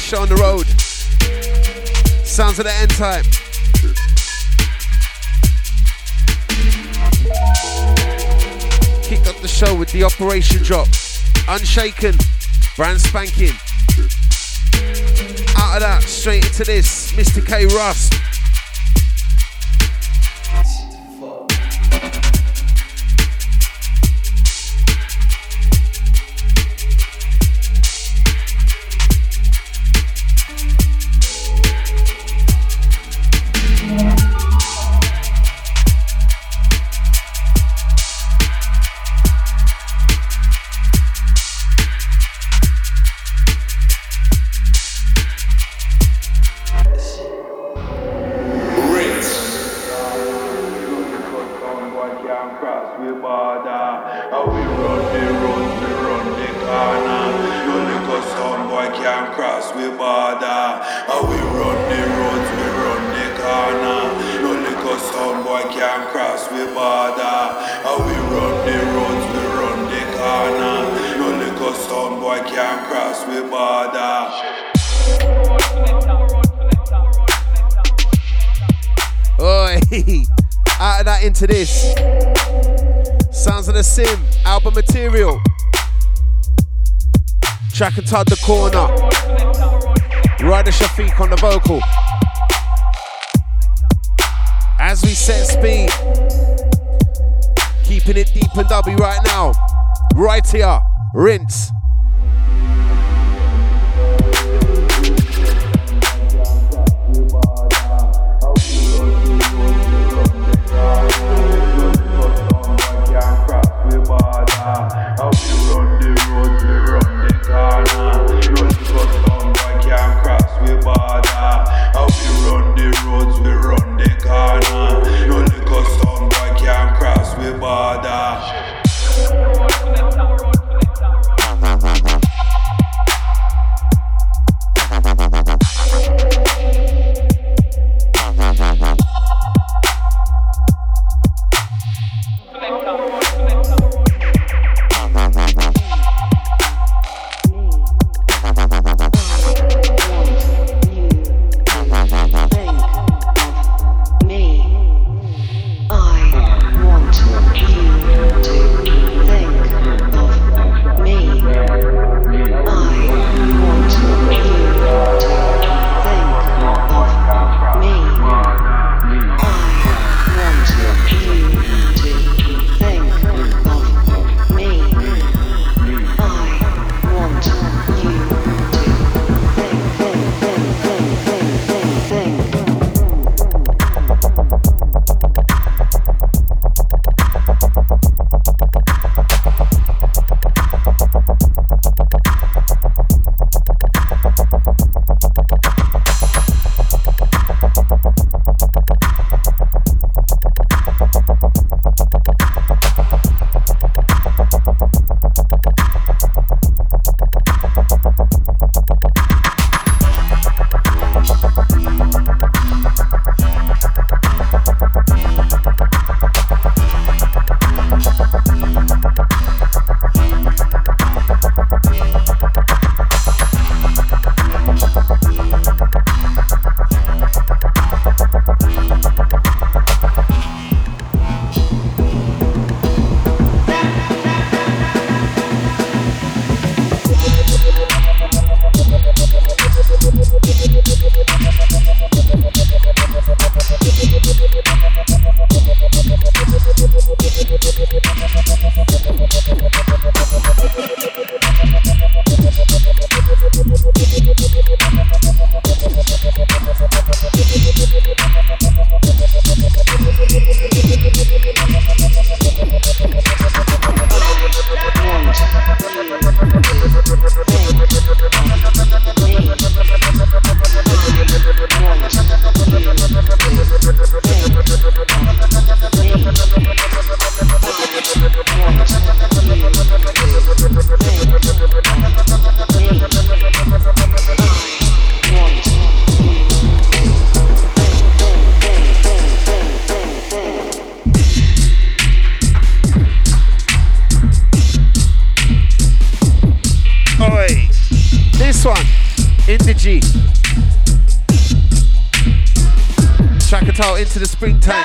Show on the road. Sounds of the N-Type. Kicked up the show with the Operation drop. Unshaken, brand spanking. Out of that, straight into this, Mr. K Rust. Track and Todd the corner. Ryder Shafiq on the vocal. As we set speed, keeping it deep and dubby right now. Right here, Rinse. Border. Oi. This one, Into G. Track it out into the springtime.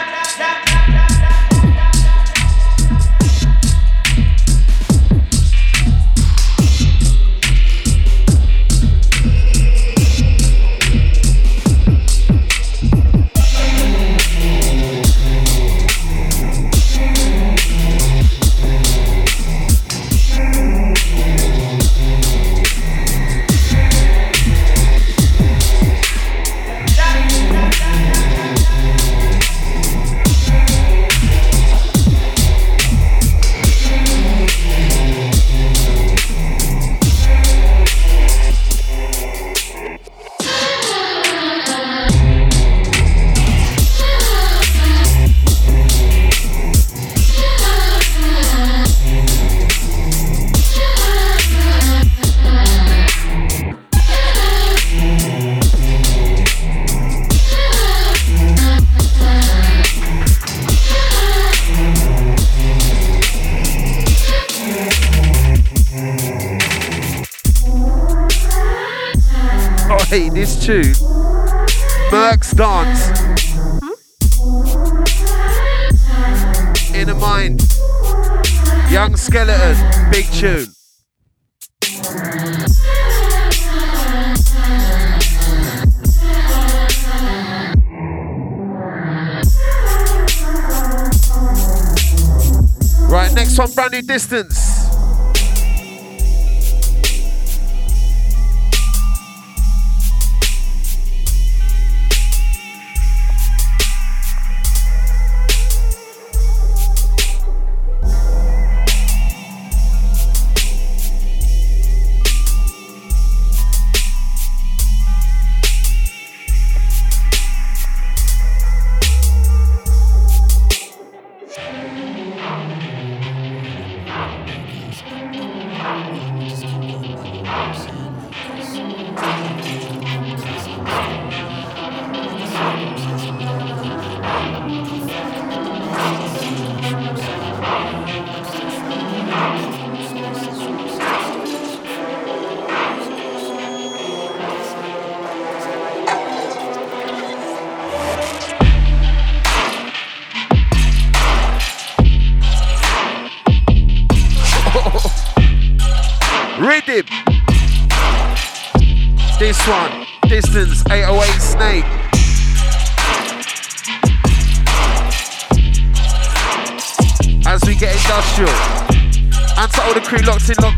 This tune, Merc's Dance, Inner Mind, Young Skeleton, big tune. Right, next one, brand new Distance.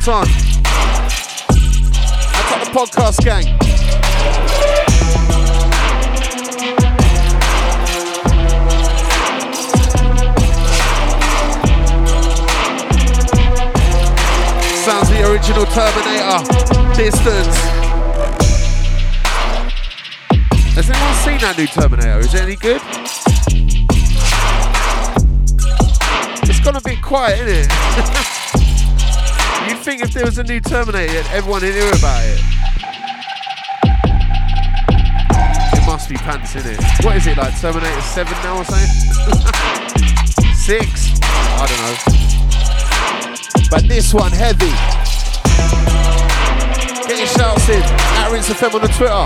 On. That's on the podcast gang. Sounds the original Terminator, Distance. Has anyone seen that new Terminator? Is it any good? It's gone a bit quiet, isn't it? You'd think if there was a new Terminator, everyone knew about it. It must be pants, innit? What is it, like Terminator 7 now or something? 6? I don't know. But this one, heavy. Get your shouts in. At Rinse FM on the Twitter.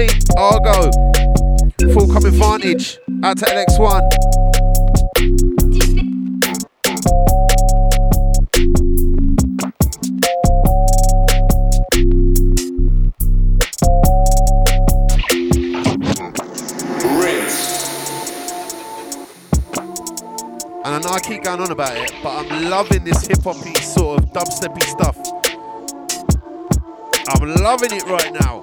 Assembly, Argo, Full Cup Advantage, out to LX1. And I know I keep going on about it, but I'm loving this hip-hop-y sort of dubstep-y stuff. I'm loving it right now.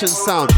Sound.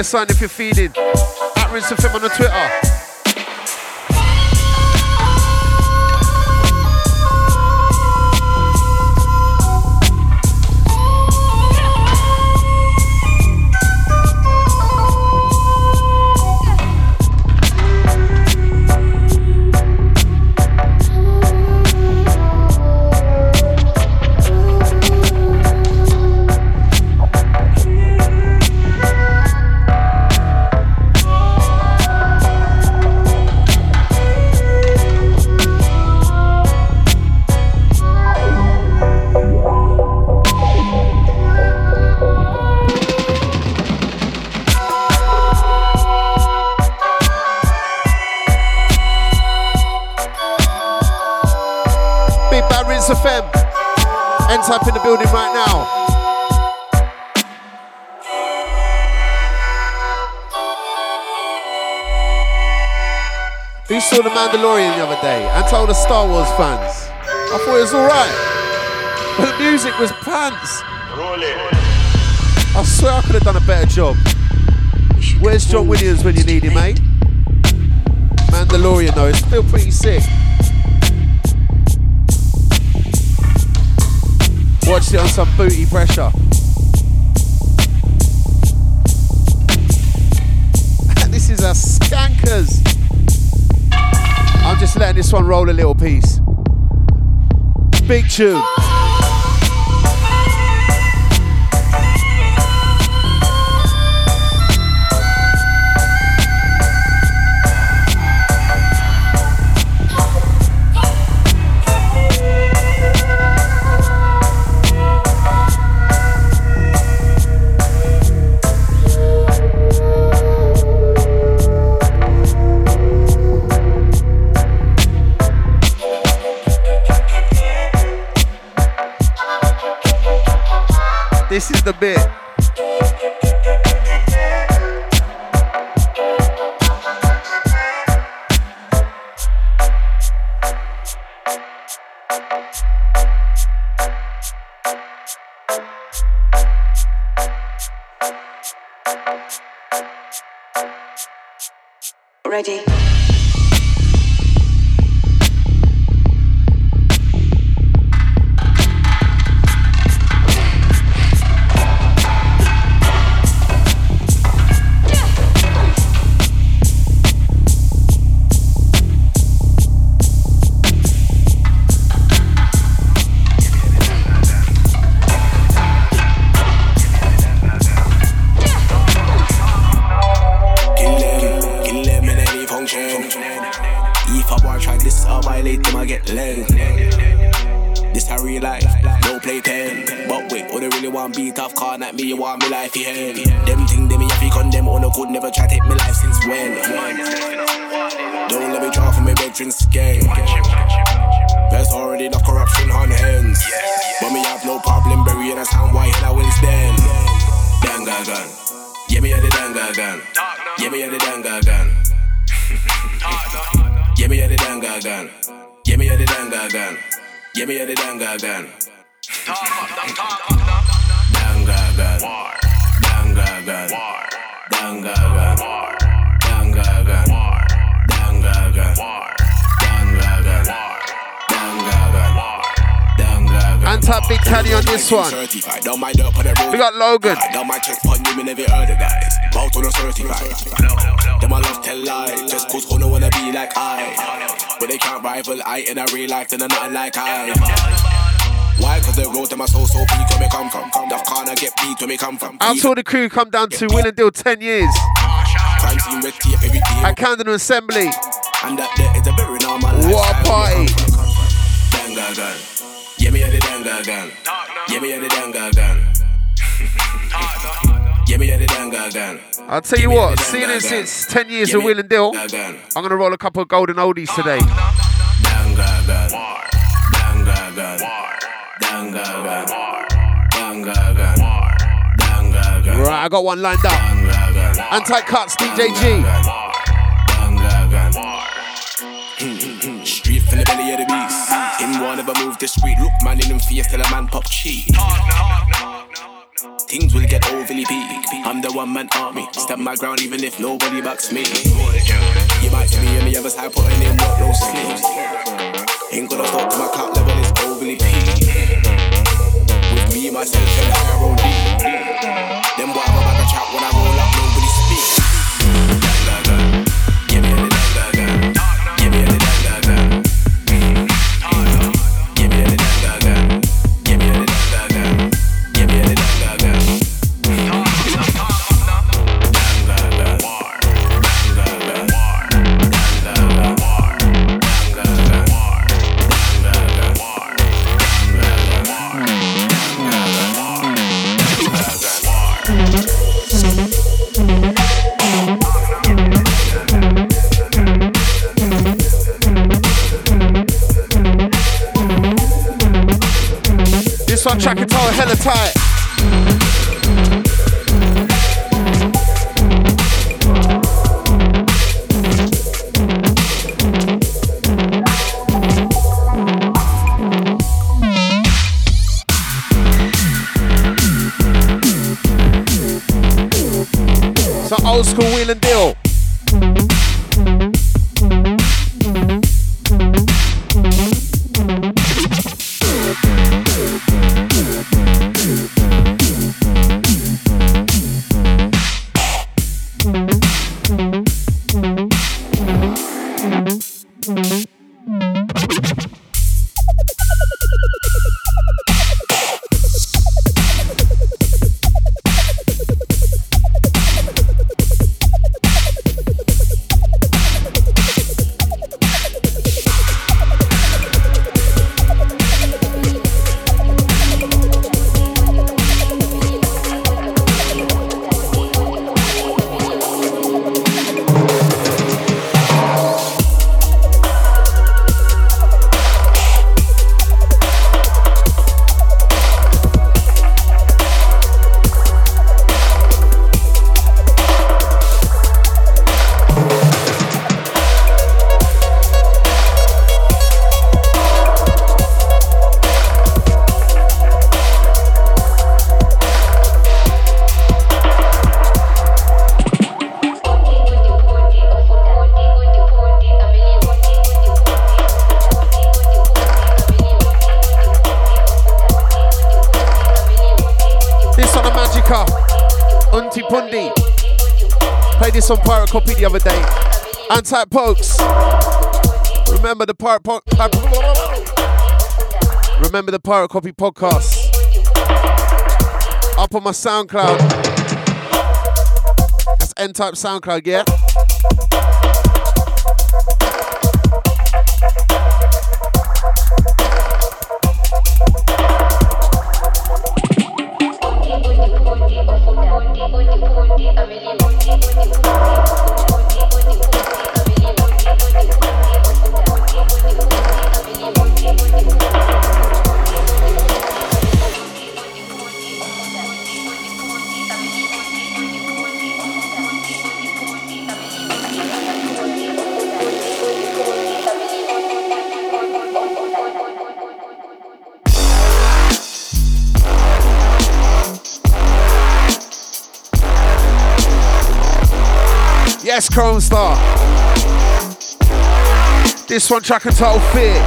Sign if you're feeding. At Rinse FM on the Twitter. Rinse FM. N-Type in the building right now. Who saw the Mandalorian the other day and told us Star Wars fans? I thought it was alright, but the music was pants. Roll it. I swear I could have done a better job. Where's John Williams when you need him, mate? Mandalorian, though, it's still pretty sick. Watched it on some booty pressure. This is a skankers. I'm just letting this one roll a little piece. Big tune. This is the bit. Ready. One. I don't mind up on the road. We got Logan. I got my checks on you, me never heard of guys. Bout on a certified. Them I love tell lies. Just cause I don't wanna be like I. But they can't rival I in a real life, then I'm not like I. Why? Cause the road to my soul so peak where me come from. That corner get beat where me come from. I saw the crew come down to win and deal 10 years. At Camden Assembly. And that there is a very normal. What a party. Danga gun. Yeah, me at the danga gun. Yeah, me the danga gun. Yeah, me the danga gun. I'll tell you what, seeing as it's 10 years of Will and Dill, I'm going to roll a couple of golden oldies today. Danga gun. Danga gun. Danga gun. Danga gun. Danga gun. Right, I got one lined up. Anti cuts, DJ G. Danga gun. Street from the belly of the beast. Him wanna ever move this street. Look man in them face till a man pop cheek. Things will get overly big. I'm the one man army. Step my ground even if nobody backs me. You might see me on the other side putting in work no sleeves. Ain't gonna stop till my clock level is overly peak. With me myself and I roll deep. Then what I'm about to chat when I roll up nobody speaks. going hella tight. It's an old school wheel and deal. On Pirate Copy the other day. N-Type pokes. Remember the Pirate Copy podcast. Up on my SoundCloud. That's N-Type SoundCloud, yeah? Yes, Chrome Star. This one track and title, Fear.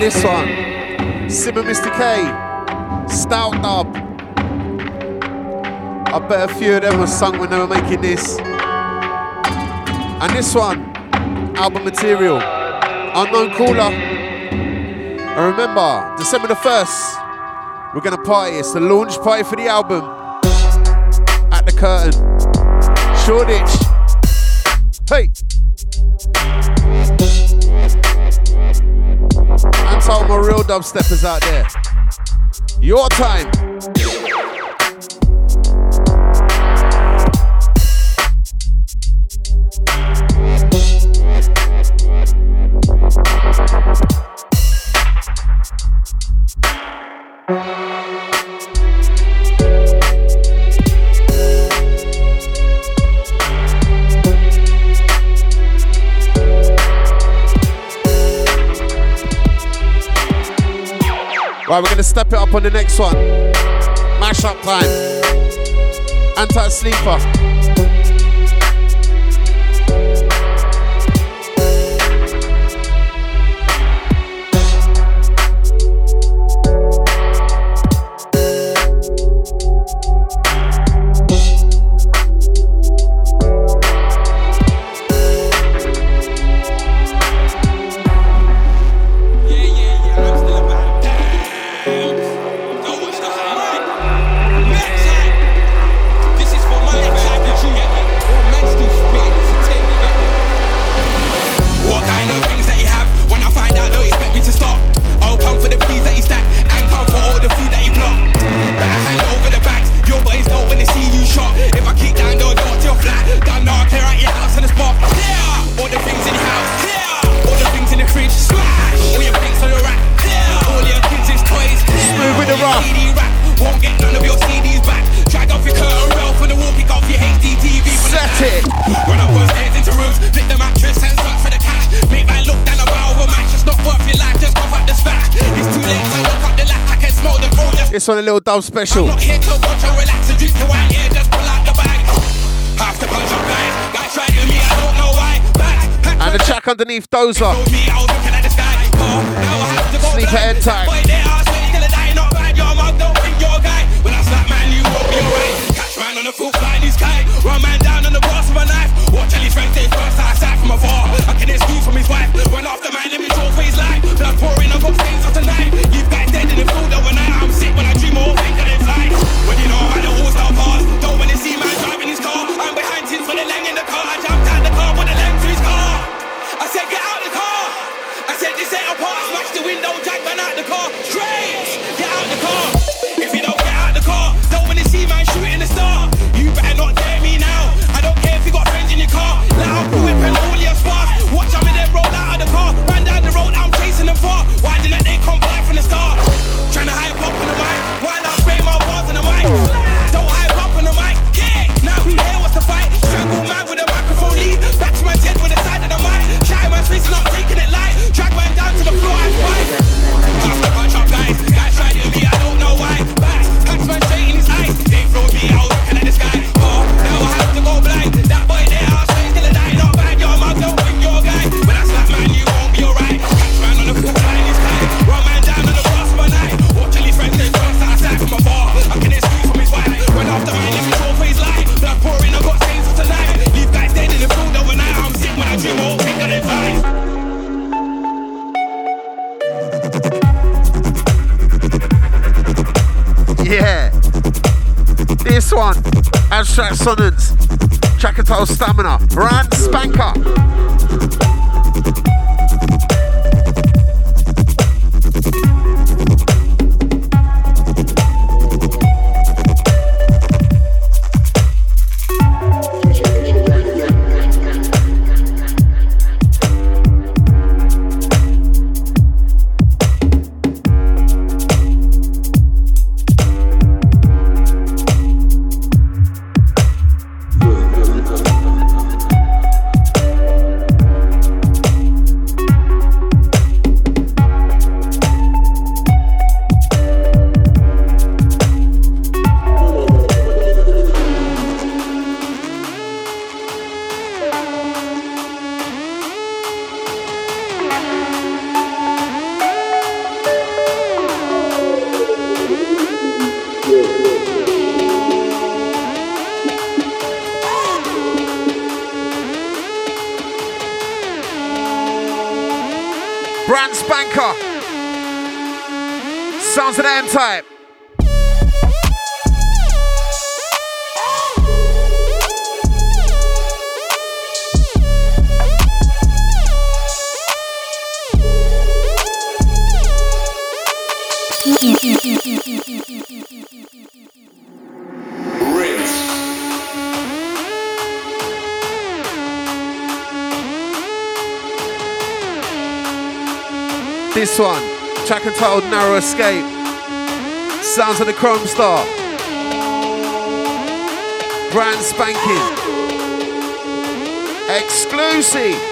this one. Simmer Mr. K, Stout Dub. I bet a few of them were sung when they were making this. And this one, album material, Unknown Caller. And remember, December the 1st, we're going to party. It's the launch party for the album. At the Curtain, Shoreditch. Hey! I'm telling my real dubsteppers out there, your time. Right, we're going to step it up on the next one. Mash up time. Anti-sleeper. It's on a little dub special. I'm not here to watch or relax and drink to wine, yeah, just pull out the bag. Half the punch up guys, guys try to me, I don't know why. Back, and the track underneath, Dozer. Me, I was looking at the sky. Oh, now I have to go Sleep at N-Type. Boy, they are sweating till I die, not bad. Your mouth don't think you're a guy. When I slap man, you won't be alright. Catch man on the full fly in the sky. Run man down on the boss of my knife. Watch Ellie's friends, they first outside from afar. I can excuse from his wife. Run after man, let me draw for his life. Blood pouring, I've got stains of the night. You guys dead in the field overnight. I'm sick when I dream all think that it's like. When you know I don't all start bars. Don't wanna see man driving his car. I'm behind him for the lang in the car. I jumped out the car with a lang to his car. I said get out the car. I said this ain't a part. Smash the window, jack man out the car. Straight, get out the car. If you don't get out the car, don't wanna see man shooting the star. You better not dare me now. I don't care if you got friends in your car. Let out the whip and all your sparks. Watch I'm in there, roll out of the car. Ran down the road, I'm chasing them far. Why didn't they come back from the start? Trying to hype up on the mic, while I spray my bars on the mic. Don't hype up on the mic, yeah. Now we hear what's the fight. Strangle man with a microphone lead. Back to my head with the side of the mic. Shy man's face not taking it light. Drag man down to the floor and fight. Just a bunch of guys. Guys tried to me, I don't know why. Back, catch man straight in his eyes. They throw me, I was looking at the sky. Oh, now I have to go blind. That boy there, I was straight till I die. Not bad, your mouth don't bring your guy. When I slap man, you won't be alright. Catch man on the floor, man in his time. Run man down on the floor. I can excuse from his wife. When after my living all for his life. Blood pouring, I got stains for tonight. Leave guys dead in the field overnight. I'm sick when I dream all take that advice. Yeah. This one, Abstract Sonnets, Track and Title Stamina, Brand Spanker. Brand spanker. Sounds of the N-Type. This one, track entitled Narrow Escape. Sounds of the Chrome Star. Brand spanking. Exclusive.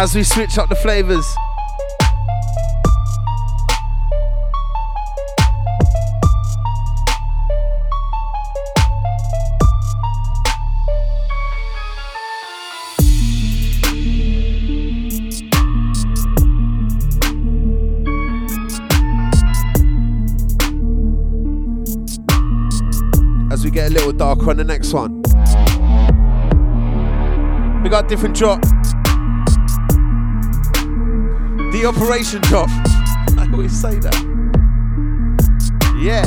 as we switch up the flavors. As we get a little darker on the next one. We got different drop. The operation drop. I always say that. Yeah.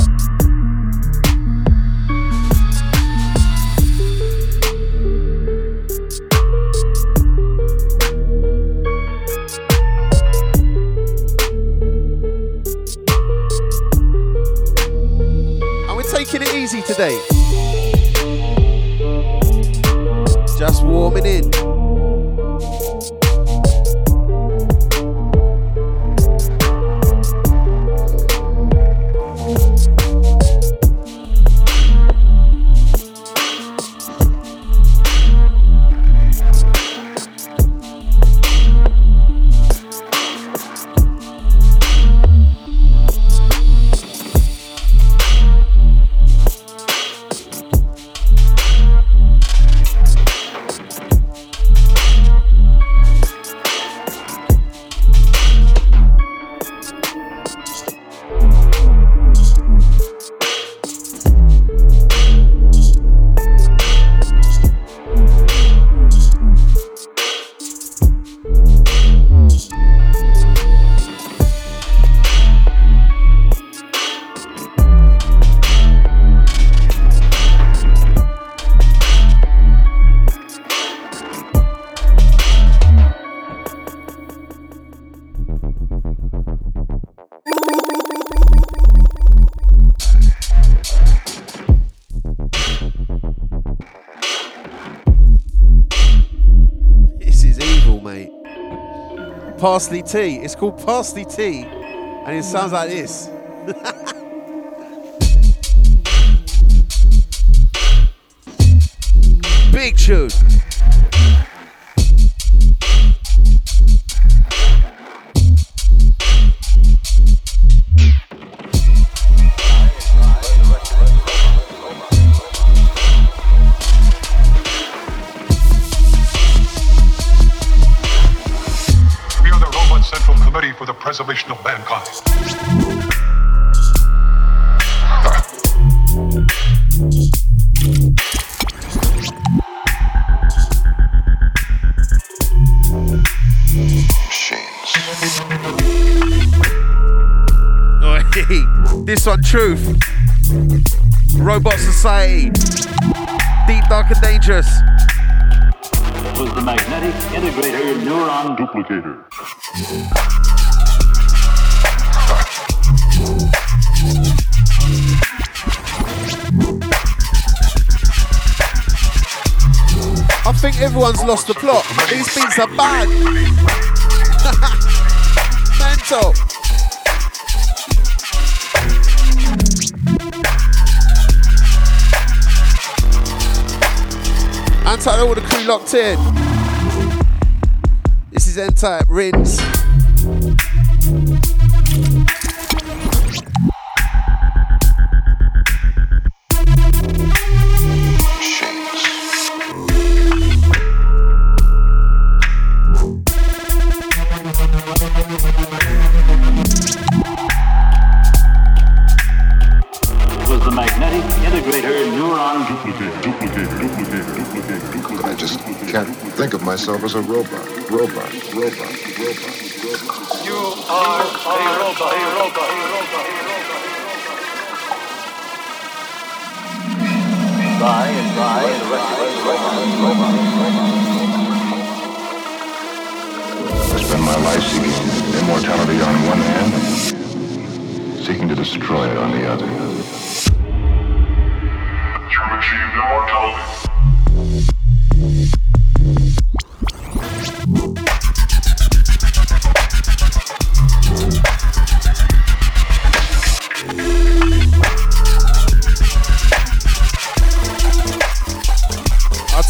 And we're taking it easy today. Just warming in. Parsley tea. It's called parsley tea, and it sounds like this. Big tune. Preservation of mankind. Machines. This one, truth. Robot society. Deep, dark, and dangerous. It was the magnetic integrator neuron duplicator. I think everyone's lost the plot. These beats are bad. Mental. N-Type, all the crew locked in. This is N-Type, Rinse. Myself as a robot. You are a robot. I spend my life seeking immortality on one hand, seeking to destroy it on the other. You achieved immortality.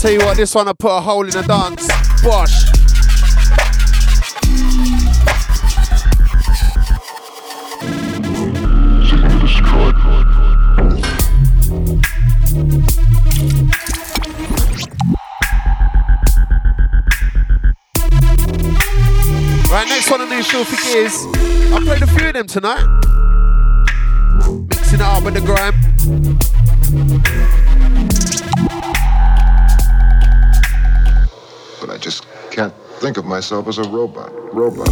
Tell you what, this one I put a hole in the dance. Bosh. Right, next one on these filthy gears. I played a few of them tonight. Mixing it up with the grime. But I just can't think of myself as a robot. Robot.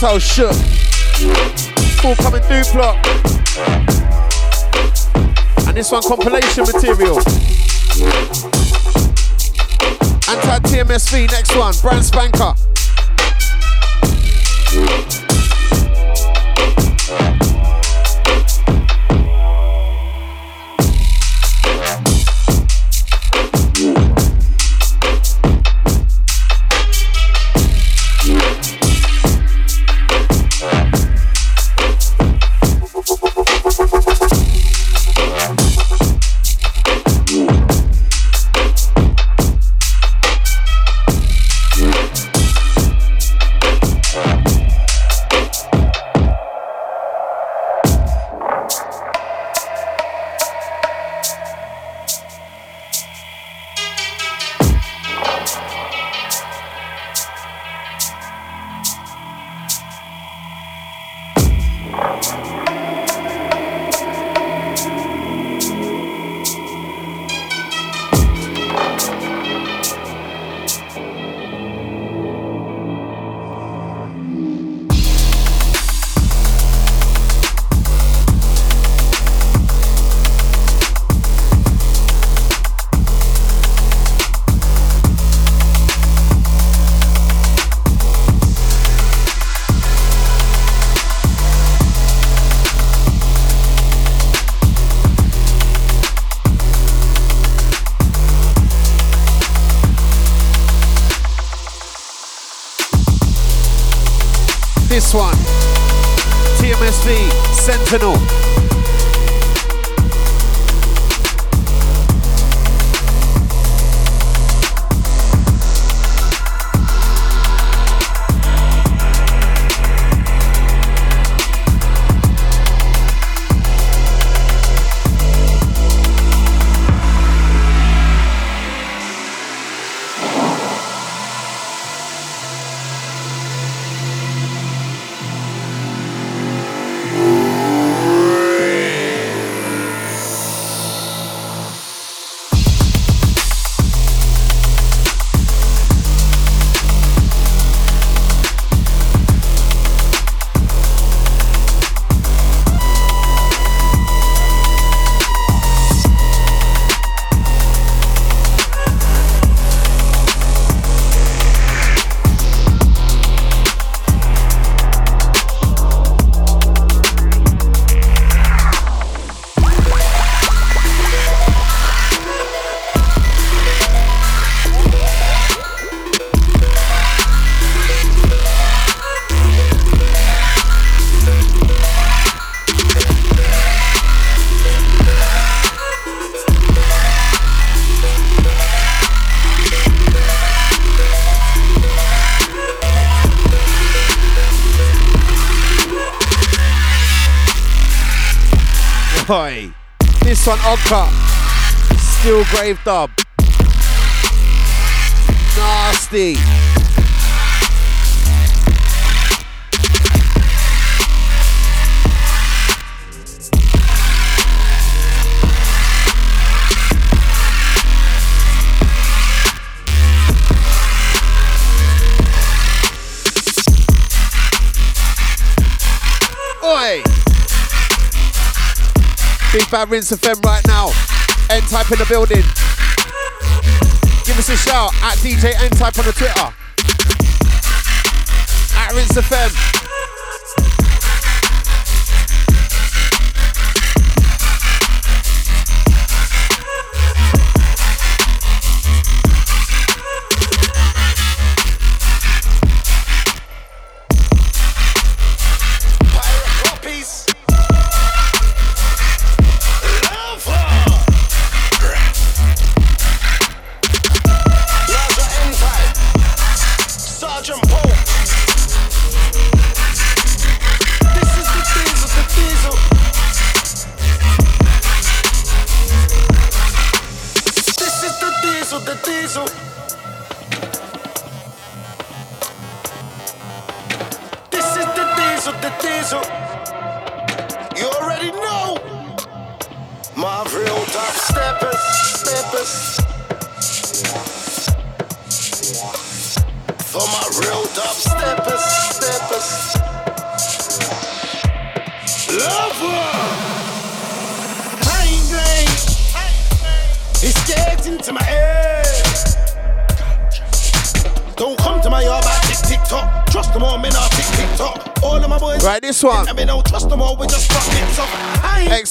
So shook. Full coming through block. And this one compilation material. Anti-TMSV, next one, brand spanker. One TMSV Sentinel. Boy. This one upcut. Still grave dub. Nasty. Oi! Big bad Rinse FM right now. N-Type in the building. Give us a shout at DJ N Type on the Twitter. At Rinse FM.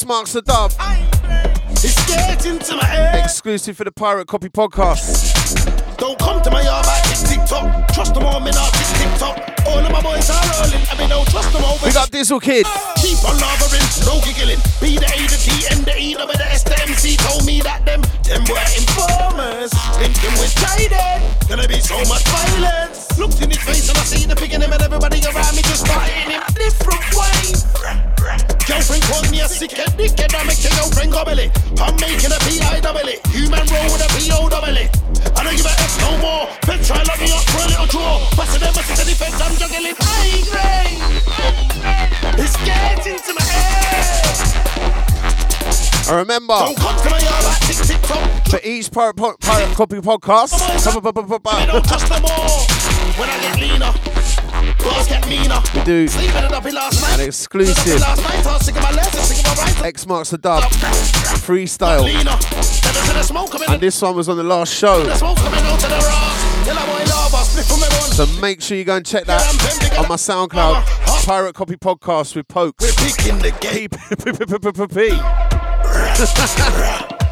Marks the dub. Exclusive for the Pirate Copy Podcast. Don't come to my yard like this TikTok. Trust them all, men are this TikTok. All of my boys are rolling. I mean, don't trust them all. We got Diesel Kid. Keep on lovering, no giggling. B the A, the D, M, the E, the S, the MC. Told me that them were informers. Thinking we're jaded. Gonna be so much violence. Looked in his face and I see the pig in him and everybody around me just started in him different ways. Girlfriend called me a sick and dickhead, I make your girlfriend gobble it. I'm making a P-I-double-E, human roll with a P-O-double-E. I don't give a F no more, bitch try lock me up for a little draw. Bustin' them, bustin' the defense, I'm juggling. Angry, it's getting to my head. I remember, don't come to my yard like tick-tick-tock. For each pirate Copy Podcast, I don't trust them all, when I get leaner. We do an exclusive X Marks the Dub freestyle, and this one was on the last show, so make sure you go and check that on my SoundCloud, Pirate Copy Podcast with Pokes.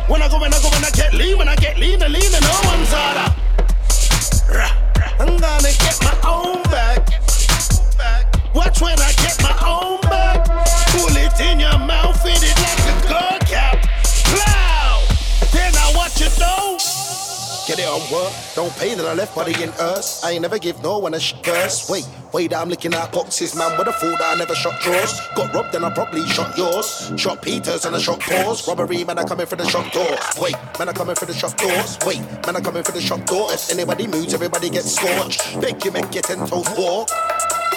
When I get lean, and no one's harder. I'm gonna get my own back. Watch when I get my own back. Pull it in your mouth, fit it like a gun cap. Plow! Then I watch it though. Get it on work, don't pay that I left body in earth. I ain't never give no one a curse. Wait, I'm licking out boxes, man. What a fool that I never shot yours. Got robbed and I probably shot yours. Shot Peters and I shot Paws. Robbery, man, I come in for the shop door. Wait, man, I come in for the shop door. If anybody moves, everybody gets scorched. Beg you, man, get into war.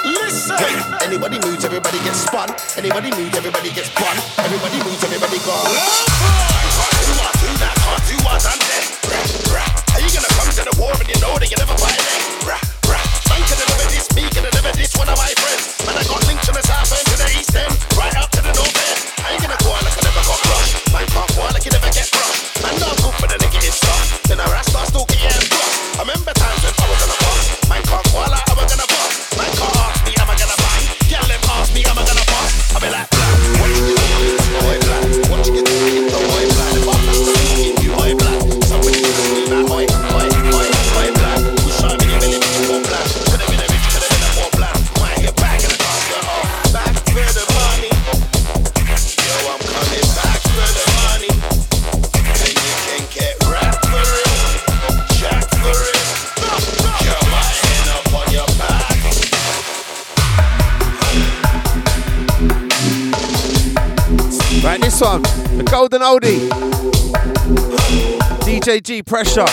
Listen! Wait, anybody moves, everybody gets spun. Anybody moves, everybody gets spun. Everybody moves, everybody gone. I can't do what I'm dead. Are you gonna come to the war and you know that you never fight it? Man can deliver this, me can deliver this, one of my friends. Man, I got linked to the south end, to the east end, right up to the north end. I ain't gonna go out like I never got crushed. Man can't go out like you never get crushed. Man, not good for the negative stuff. Then I rest, I still get you crushed. I remember times when I was on a bus. Man can't go out like I was gonna bust. Man can't ask me, am I gonna bang? Girl, them ask me, am I gonna bust? I be like, black, what you doing? Boy, black, what you doing? Boy, black, if I'm not sticking you, boy, black, somebody give me that, boy, boy, boy, boy. this one, the golden oldie, DJ G Pressure.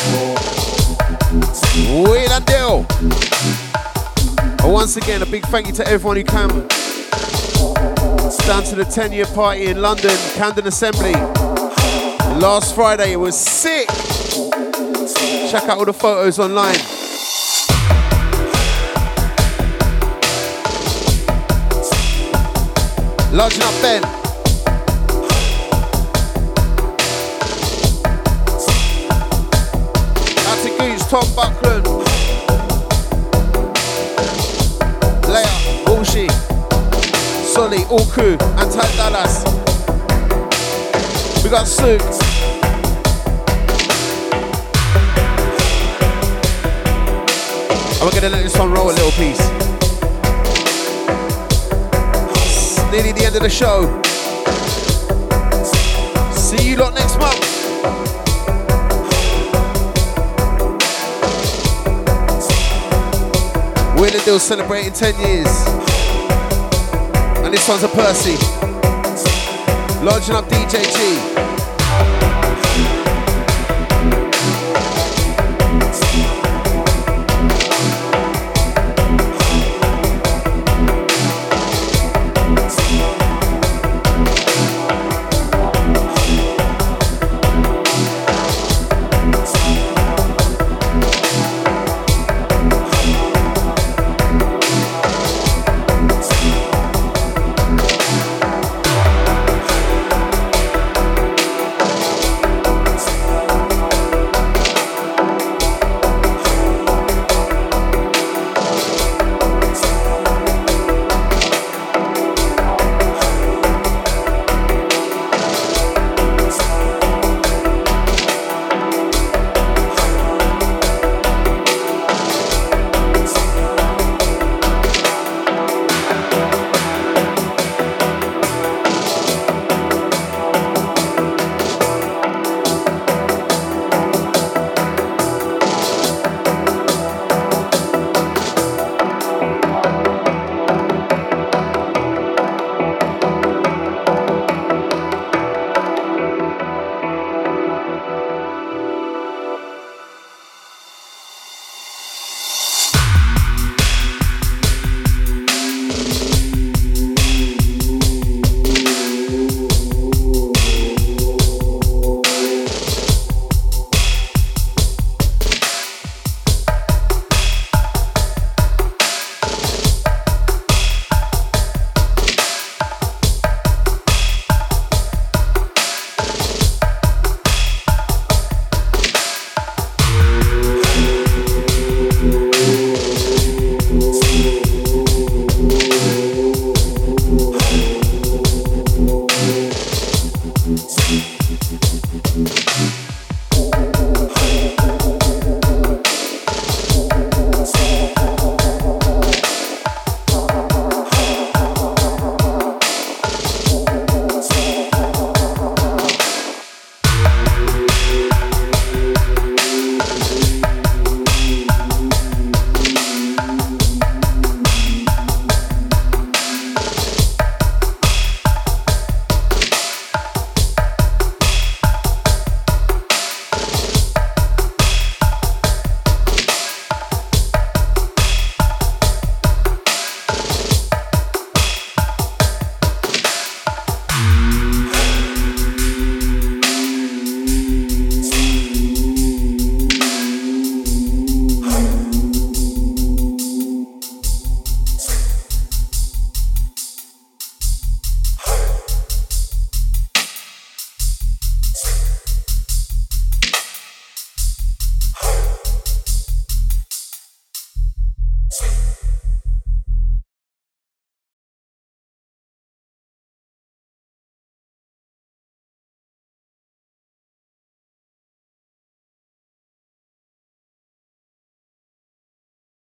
Wheel and deal. And once again, a big thank you to everyone who came down to the 10-year party in London, Camden Assembly. Last Friday, it was sick. Check out all the photos online. Lodging up Ben. Out to Goose, Tom Buckland. Leia, Walshy, Solly, all crew, and Type Dallas. We got Suits. I'm gonna let this one roll a little piece. Nearly the end of the show. See you lot next month. We're the deal celebrating 10 years. And this one's a Percy. Lodging up DJG.